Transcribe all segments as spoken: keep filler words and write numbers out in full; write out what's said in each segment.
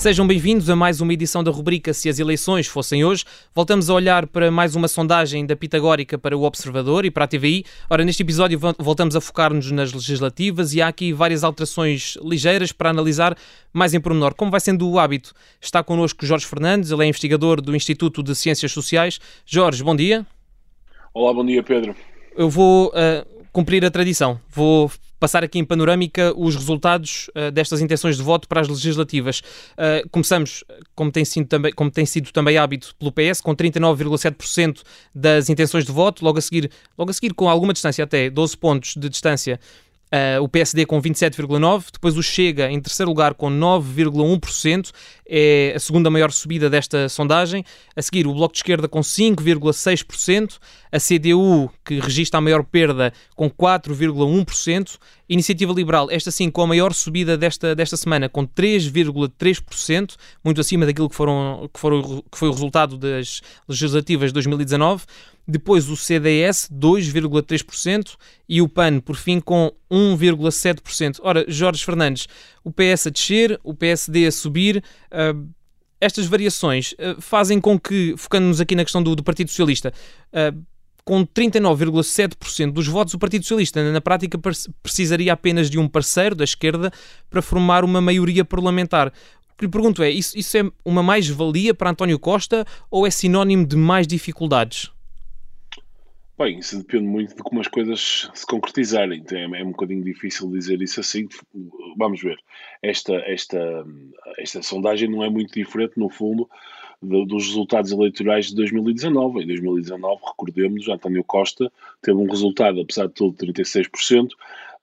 Sejam bem-vindos a mais uma edição da rubrica Se as Eleições Fossem Hoje. Voltamos a olhar para mais uma sondagem da Pitagórica para o Observador e para a T V I. Ora, neste episódio voltamos a focar-nos nas legislativas e há aqui várias alterações ligeiras para analisar mais em pormenor. Como vai sendo o hábito, está connosco Jorge Fernandes, ele é investigador do Instituto de Ciências Sociais. Jorge, bom dia. Olá, bom dia, Pedro. Eu vou uh, cumprir a tradição. Vou passar aqui em panorâmica os resultados uh, destas intenções de voto para as legislativas. Uh, começamos, como tem sido também, como tem sido também hábito, pelo P S, com trinta e nove vírgula sete por cento das intenções de voto. Logo a seguir, logo a seguir com alguma distância, até doze pontos de distância, Uh, o P S D com vinte e sete vírgula nove por cento, depois o Chega em terceiro lugar com nove vírgula um por cento, é a segunda maior subida desta sondagem. A seguir o Bloco de Esquerda com cinco vírgula seis por cento, a C D U, que registra a maior perda, com quatro vírgula um por cento, Iniciativa Liberal, esta sim com a maior subida desta, desta semana, com três vírgula três por cento, muito acima daquilo que, foram, que, foram, que foi o resultado das legislativas de dois mil e dezanove. Depois o C D S, dois vírgula três por cento, e o P A N, por fim, com um vírgula sete por cento. Ora, Jorge Fernandes, o P S a descer, o P S D a subir. Uh, estas variações uh, fazem com que, focando-nos aqui na questão do, do Partido Socialista, uh, com trinta e nove vírgula sete por cento dos votos, o Partido Socialista, na prática, precisaria apenas de um parceiro da esquerda para formar uma maioria parlamentar. O que lhe pergunto é, isso, isso é uma mais-valia para António Costa ou é sinónimo de mais dificuldades? Bem, isso depende muito de como as coisas se concretizarem, então é um bocadinho difícil dizer isso assim. Vamos ver, esta, esta, esta sondagem não é muito diferente, no fundo, do, dos resultados eleitorais de dois mil e dezanove. Em dois mil e dezanove, recordemos, António Costa teve um resultado, apesar de tudo, de trinta e seis por cento,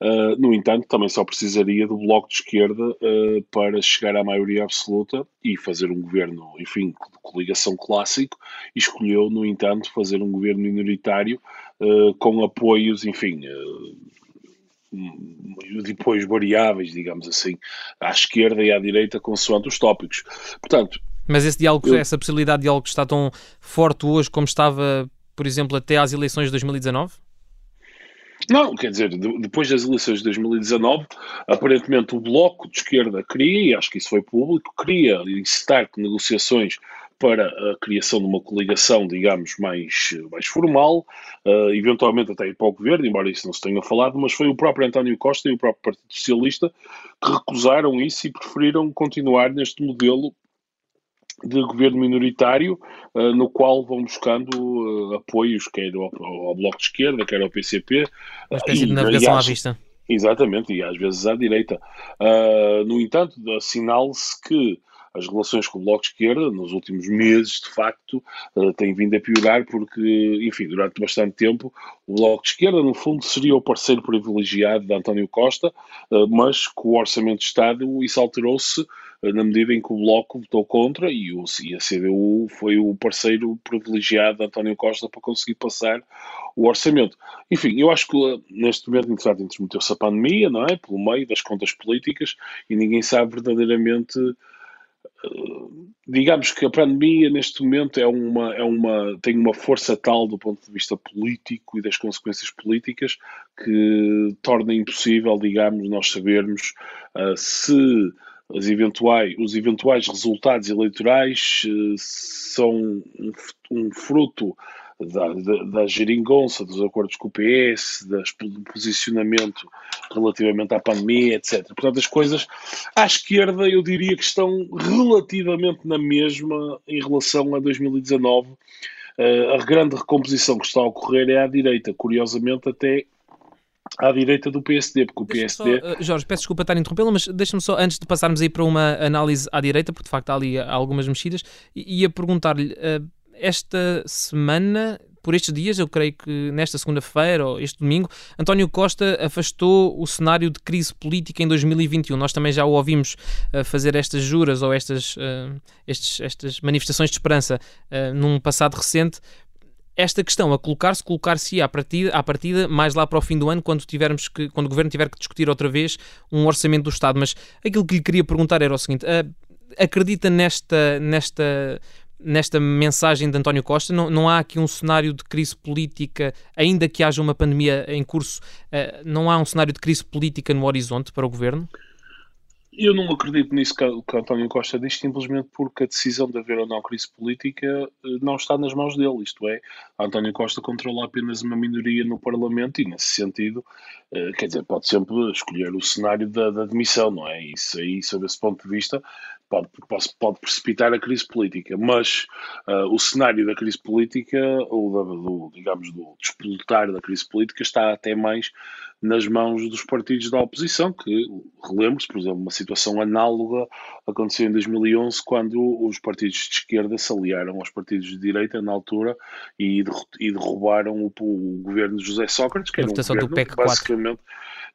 uh, no entanto, também só precisaria do Bloco de Esquerda uh, para chegar à maioria absoluta e fazer um governo, enfim, de coligação clássico, e escolheu, no entanto, fazer um governo minoritário, Uh, com apoios, enfim, uh, de apoios variáveis, digamos assim, à esquerda e à direita, consoante os tópicos. Portanto, mas esse diálogo, eu... essa possibilidade de diálogo está tão forte hoje como estava, por exemplo, até às eleições de dois mil e dezanove? Não, quer dizer, de, depois das eleições de dois mil e dezanove, aparentemente o Bloco de Esquerda queria, e acho que isso foi público, queria incitar negociações para a criação de uma coligação, digamos, mais, mais formal, uh, eventualmente até ir para o governo, embora isso não se tenha falado, mas foi o próprio António Costa e o próprio Partido Socialista que recusaram isso e preferiram continuar neste modelo de governo minoritário, uh, no qual vão buscando uh, apoios, quer ao, ao Bloco de Esquerda, quer ao P C P. Uma espécie de navegação à vista. Exatamente, e às vezes à direita. Uh, no entanto, assinale-se que as relações com o Bloco de Esquerda, nos últimos meses, de facto, uh, têm vindo a piorar porque, enfim, durante bastante tempo, o Bloco de Esquerda, no fundo, seria o parceiro privilegiado de António Costa, uh, mas com o Orçamento de Estado isso alterou-se uh, na medida em que o Bloco votou contra e, o, e a C D U foi o parceiro privilegiado de António Costa para conseguir passar o Orçamento. Enfim, eu acho que uh, neste momento, entretanto, intermeteu-se a pandemia, não é? Pelo meio das contas políticas e ninguém sabe verdadeiramente... Uh, digamos que a pandemia neste momento é uma, é uma, tem uma força tal do ponto de vista político e das consequências políticas que torna impossível, digamos, nós sabermos uh, se as eventuais, os eventuais resultados eleitorais uh, são um, um fruto da, da, da geringonça, dos acordos com o P S, das, do posicionamento relativamente à pandemia, etcétera. Portanto, as coisas à esquerda eu diria que estão relativamente na mesma em relação a dois mil e dezanove. Uh, a grande recomposição que está a ocorrer é à direita, curiosamente até à direita do P S D, porque o P S D... Só, Jorge, peço desculpa estar a interrompê-lo, mas deixa-me só, antes de passarmos aí para uma análise à direita, porque de facto há ali algumas mexidas, ia perguntar-lhe... Uh... Esta semana, por estes dias, eu creio que nesta segunda-feira ou este domingo, António Costa afastou o cenário de crise política em dois mil e vinte e um. Nós também já o ouvimos uh, fazer estas juras ou estas, uh, estes, estas manifestações de esperança uh, num passado recente. Esta questão a colocar-se, colocar-se à partida, à partida mais lá para o fim do ano, quando, tivermos que, quando o Governo tiver que discutir outra vez um orçamento do Estado. Mas aquilo que lhe queria perguntar era o seguinte, uh, acredita nesta... nesta Nesta mensagem de António Costa, não, não há aqui um cenário de crise política, ainda que haja uma pandemia em curso, não há um cenário de crise política no horizonte para o Governo? Eu não acredito nisso que, que António Costa diz, simplesmente porque a decisão de haver ou não crise política não está nas mãos dele, isto é, António Costa controla apenas uma minoria no Parlamento e, nesse sentido, quer dizer, pode sempre escolher o cenário da, da demissão, não é? Isso aí, sob esse ponto de vista, pode, pode precipitar a crise política, mas uh, o cenário da crise política, ou da, do, digamos, do despolutar da crise política, está até mais nas mãos dos partidos da oposição, que, relembro-se, por exemplo, uma situação análoga aconteceu em dois mil e onze, quando os partidos de esquerda se aliaram aos partidos de direita, na altura, e derrubaram o, o governo de José Sócrates, que era um governo do P E C basicamente,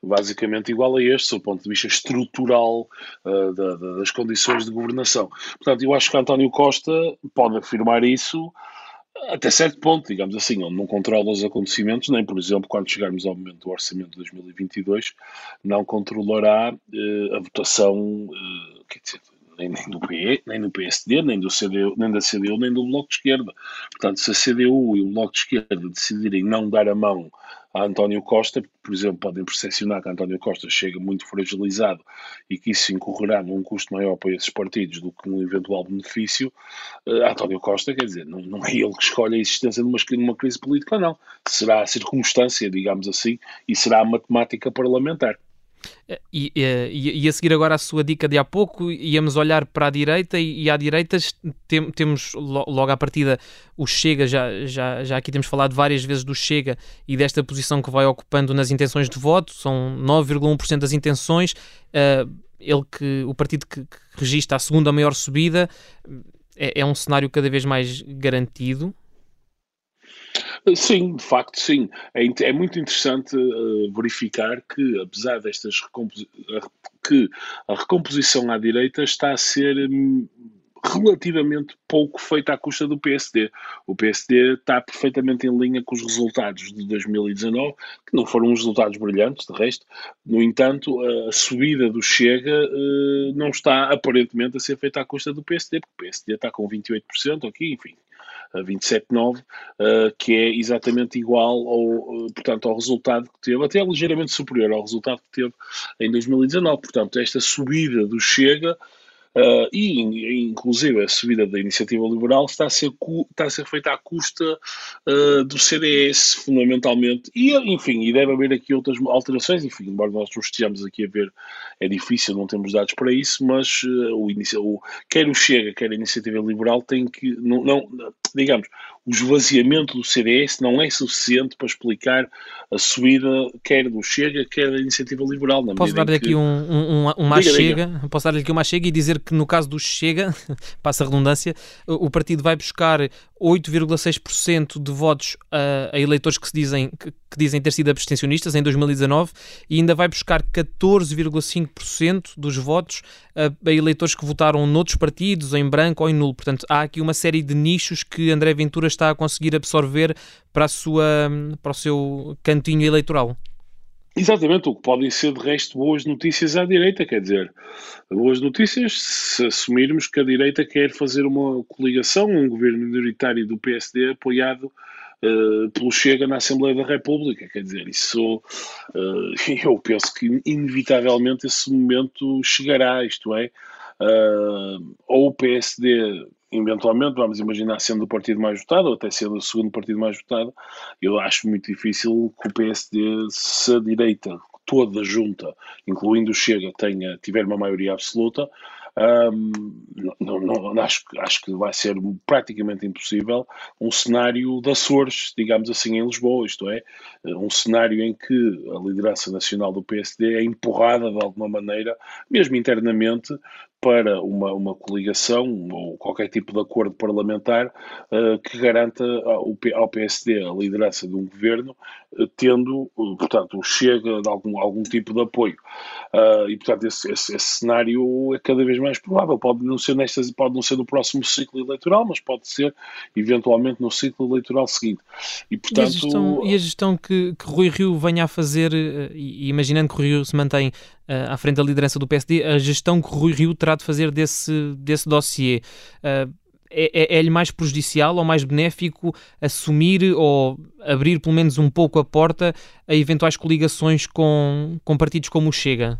basicamente igual a este, do ponto de vista estrutural uh, da, da, das condições de governação. Portanto, eu acho que António Costa pode afirmar isso até certo ponto, digamos assim, ele não controla os acontecimentos, nem, por exemplo, quando chegarmos ao momento do orçamento de dois mil e vinte e dois, não controlará eh, a votação, eh, quer dizer, nem, nem do P E, nem do P S D, nem, do C D U, nem da C D U, nem do Bloco de Esquerda. Portanto, se a C D U e o Bloco de Esquerda decidirem não dar a mão a António Costa, por exemplo, podem percepcionar que António Costa chega muito fragilizado e que isso incorrerá num custo maior para esses partidos do que um eventual benefício. Uh, António Costa, quer dizer, não, não é ele que escolhe a existência de uma, de uma crise política, não. Será a circunstância, digamos assim, e será a matemática parlamentar. E, e, e a seguir agora a sua dica de há pouco, íamos olhar para a direita e, e à direita tem, temos logo à partida o Chega, já, já, já aqui temos falado várias vezes do Chega e desta posição que vai ocupando nas intenções de voto, são nove vírgula um por cento das intenções, uh, ele que, o partido que, que registra a segunda maior subida, é, é um cenário cada vez mais garantido. Sim, de facto, sim. É, é muito interessante uh, verificar que, apesar destas recompos... que a recomposição à direita está a ser um, relativamente pouco feita à custa do P S D. O P S D está perfeitamente em linha com os resultados de dois mil e dezanove, que não foram uns resultados brilhantes, de resto. No entanto, a subida do Chega uh, não está, aparentemente, a ser feita à custa do P S D, porque o P S D está com vinte e oito por cento aqui, enfim. vinte e sete vírgula nove, uh, que é exatamente igual ao, uh, portanto, ao resultado que teve, até ligeiramente superior ao resultado que teve em dois mil e dezanove. Portanto, esta subida do Chega uh, e, inclusive, a subida da Iniciativa Liberal está a ser, está a ser feita à custa uh, do C D S, fundamentalmente. E, enfim, e deve haver aqui outras alterações, enfim, embora nós não estejamos aqui a ver, é difícil, não temos dados para isso, mas uh, o, o, quer o Chega, quer a Iniciativa Liberal, tem que... não, não digamos, o esvaziamento do C D S não é suficiente para explicar a subida quer do Chega, quer da Iniciativa Liberal. Na Posso dar-lhe que... aqui um, um, um, uma diga, chega, diga. Posso dar-lhe aqui uma chega e dizer que no caso do Chega, passa a redundância, o partido vai buscar oito vírgula seis por cento de votos a, a eleitores que, se dizem, que, que dizem ter sido abstencionistas em dois mil e dezanove e ainda vai buscar catorze vírgula cinco por cento dos votos a, a eleitores que votaram noutros partidos, em branco ou em nulo. Portanto, há aqui uma série de nichos que André Ventura está a conseguir absorver para, a sua, para o seu cantinho eleitoral. Exatamente, o que podem ser de resto boas notícias à direita, quer dizer, boas notícias se assumirmos que a direita quer fazer uma coligação, um governo minoritário do P S D apoiado Uh, pelo Chega na Assembleia da República, quer dizer, isso uh, eu penso que inevitavelmente esse momento chegará, isto é, uh, ou o P S D eventualmente, vamos imaginar, sendo o partido mais votado, ou até sendo o segundo partido mais votado, eu acho muito difícil que o P S D se a direita toda junta, incluindo o Chega, tenha, tiver uma maioria absoluta. Um, não, não, acho, acho que vai ser praticamente impossível um cenário de Açores, digamos assim, em Lisboa, isto é, um cenário em que a liderança nacional do P S D é empurrada de alguma maneira, mesmo internamente, para uma, uma coligação ou qualquer tipo de acordo parlamentar uh, que garanta ao, ao P S D a liderança de um governo, uh, tendo, uh, portanto, o Chega de algum, algum tipo de apoio. Uh, e, portanto, esse, esse, esse cenário é cada vez mais provável. Pode não ser nestas, pode não ser no próximo ciclo eleitoral, mas pode ser, eventualmente, no ciclo eleitoral seguinte. E, portanto, e a gestão, e a gestão que, que Rui Rio venha a fazer, e imaginando que Rui Rio se mantém à frente da liderança do P S D, a gestão que Rui Rio terá de fazer desse, desse dossiê, uh, é, é-lhe mais prejudicial ou mais benéfico assumir ou abrir pelo menos um pouco a porta a eventuais coligações com, com partidos como o Chega?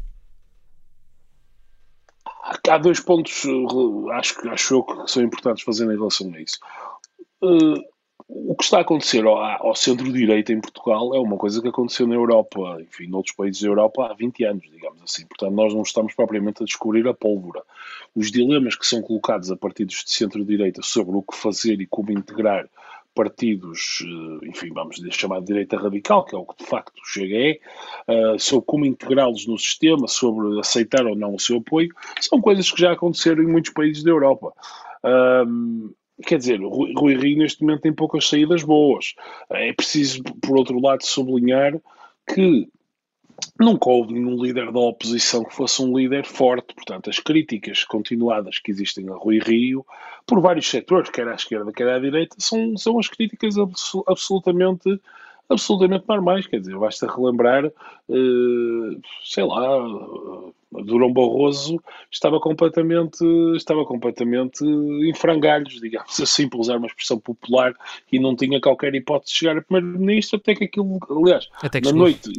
Há dois pontos, acho, acho eu, que são importantes fazer em relação a isso. Uh, o que está a acontecer ao, ao centro-direita em Portugal é uma coisa que aconteceu na Europa, enfim, noutros países da Europa há vinte anos, digamos assim. Portanto, nós não estamos propriamente a descobrir a pólvora. Os dilemas que são colocados a partidos de centro-direita sobre o que fazer e como integrar partidos, enfim, vamos chamar de direita radical, que é o que de facto o Chega é, uh, sobre como integrá-los no sistema, sobre aceitar ou não o seu apoio, são coisas que já aconteceram em muitos países da Europa. Um, quer dizer, Rui, Rui Rio neste momento tem poucas saídas boas. É preciso, por outro lado, sublinhar que nunca houve nenhum líder da oposição que fosse um líder forte, portanto as críticas continuadas que existem a Rui Rio, por vários setores, quer à esquerda, quer à direita, são, são as críticas absolutamente, absolutamente normais, quer dizer, basta relembrar, eh, sei lá, Durão Barroso estava completamente, estava completamente em frangalhos, digamos assim, por usar uma expressão popular, e não tinha qualquer hipótese de chegar a primeiro-ministro, até que aquilo, aliás, até que na noite...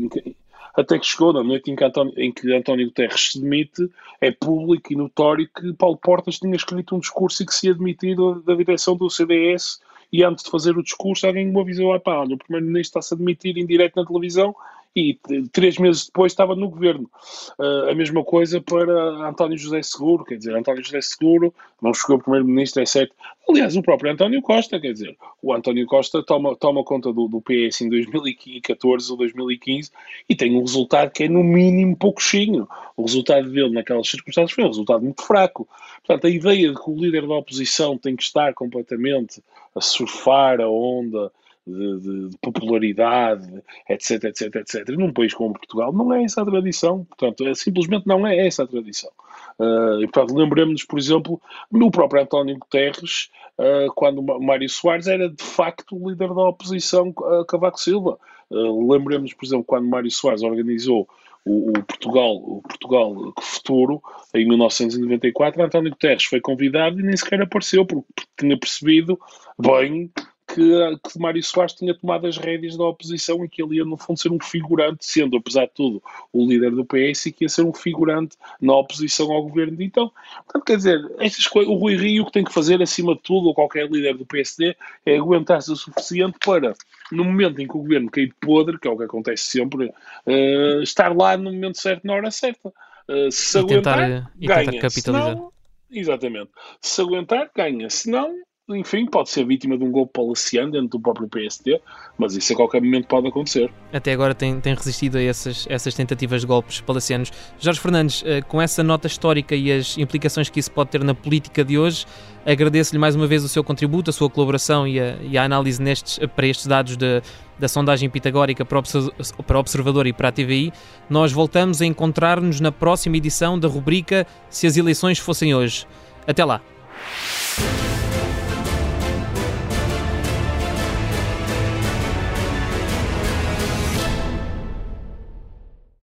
Até que chegou, na noite em que António, em que António Guterres se demite, é público e notório que Paulo Portas tinha escrito um discurso e que se ia demitir da direção do C D S, e antes de fazer o discurso alguém me avisou, ah pá, olha, o primeiro-ministro está-se a demitir em direto na televisão, e três meses depois estava no governo. Uh, a mesma coisa para António José Seguro, quer dizer, António José Seguro não chegou primeiro-ministro, é certo. Aliás, o próprio António Costa, quer dizer, o António Costa toma, toma conta do, do P S em dois mil e catorze ou dois mil e quinze e tem um resultado que é no mínimo pouquinho. O resultado dele naquelas circunstâncias foi um resultado muito fraco. Portanto, a ideia de que o líder da oposição tem que estar completamente a surfar a onda De, de, de popularidade, etc, etc, etc, num país como Portugal, não é essa a tradição, portanto, é, simplesmente não é essa a tradição. Uh, e, portanto, lembremos-nos, por exemplo, no próprio António Guterres, uh, quando Mário Soares era, de facto, o líder da oposição a Cavaco Silva. Uh, lembremos-nos, por exemplo, quando Mário Soares organizou o, o Portugal, o Portugal Futuro, em mil novecentos e noventa e quatro, António Guterres foi convidado e nem sequer apareceu, porque tinha percebido bem que, que Mário Soares tinha tomado as rédeas da oposição e que ele ia, no fundo, ser um figurante, sendo, apesar de tudo, o líder do P S, e que ia ser um figurante na oposição ao governo. Então, portanto, quer dizer, estas coisas, o Rui Rio, o que tem que fazer, acima de tudo, ou qualquer líder do P S D, é aguentar-se o suficiente para, no momento em que o governo cair podre, que é o que acontece sempre, uh, estar lá no momento certo, na hora certa. Uh, se e aguentar, tentar, ganha. E tentar capitalizar. Se não, exatamente. Se aguentar, ganha. Se não, enfim, pode ser vítima de um golpe palaciano dentro do próprio P S D, mas isso a qualquer momento pode acontecer. Até agora tem, tem resistido a essas, essas tentativas de golpes palacianos. Jorge Fernandes, com essa nota histórica e as implicações que isso pode ter na política de hoje, agradeço-lhe mais uma vez o seu contributo, a sua colaboração e a, e a análise nestes, para estes dados de, da sondagem pitagórica para o Observador e para a T V I. Nós voltamos a encontrar-nos na próxima edição da rubrica Se as Eleições Fossem Hoje. Até lá!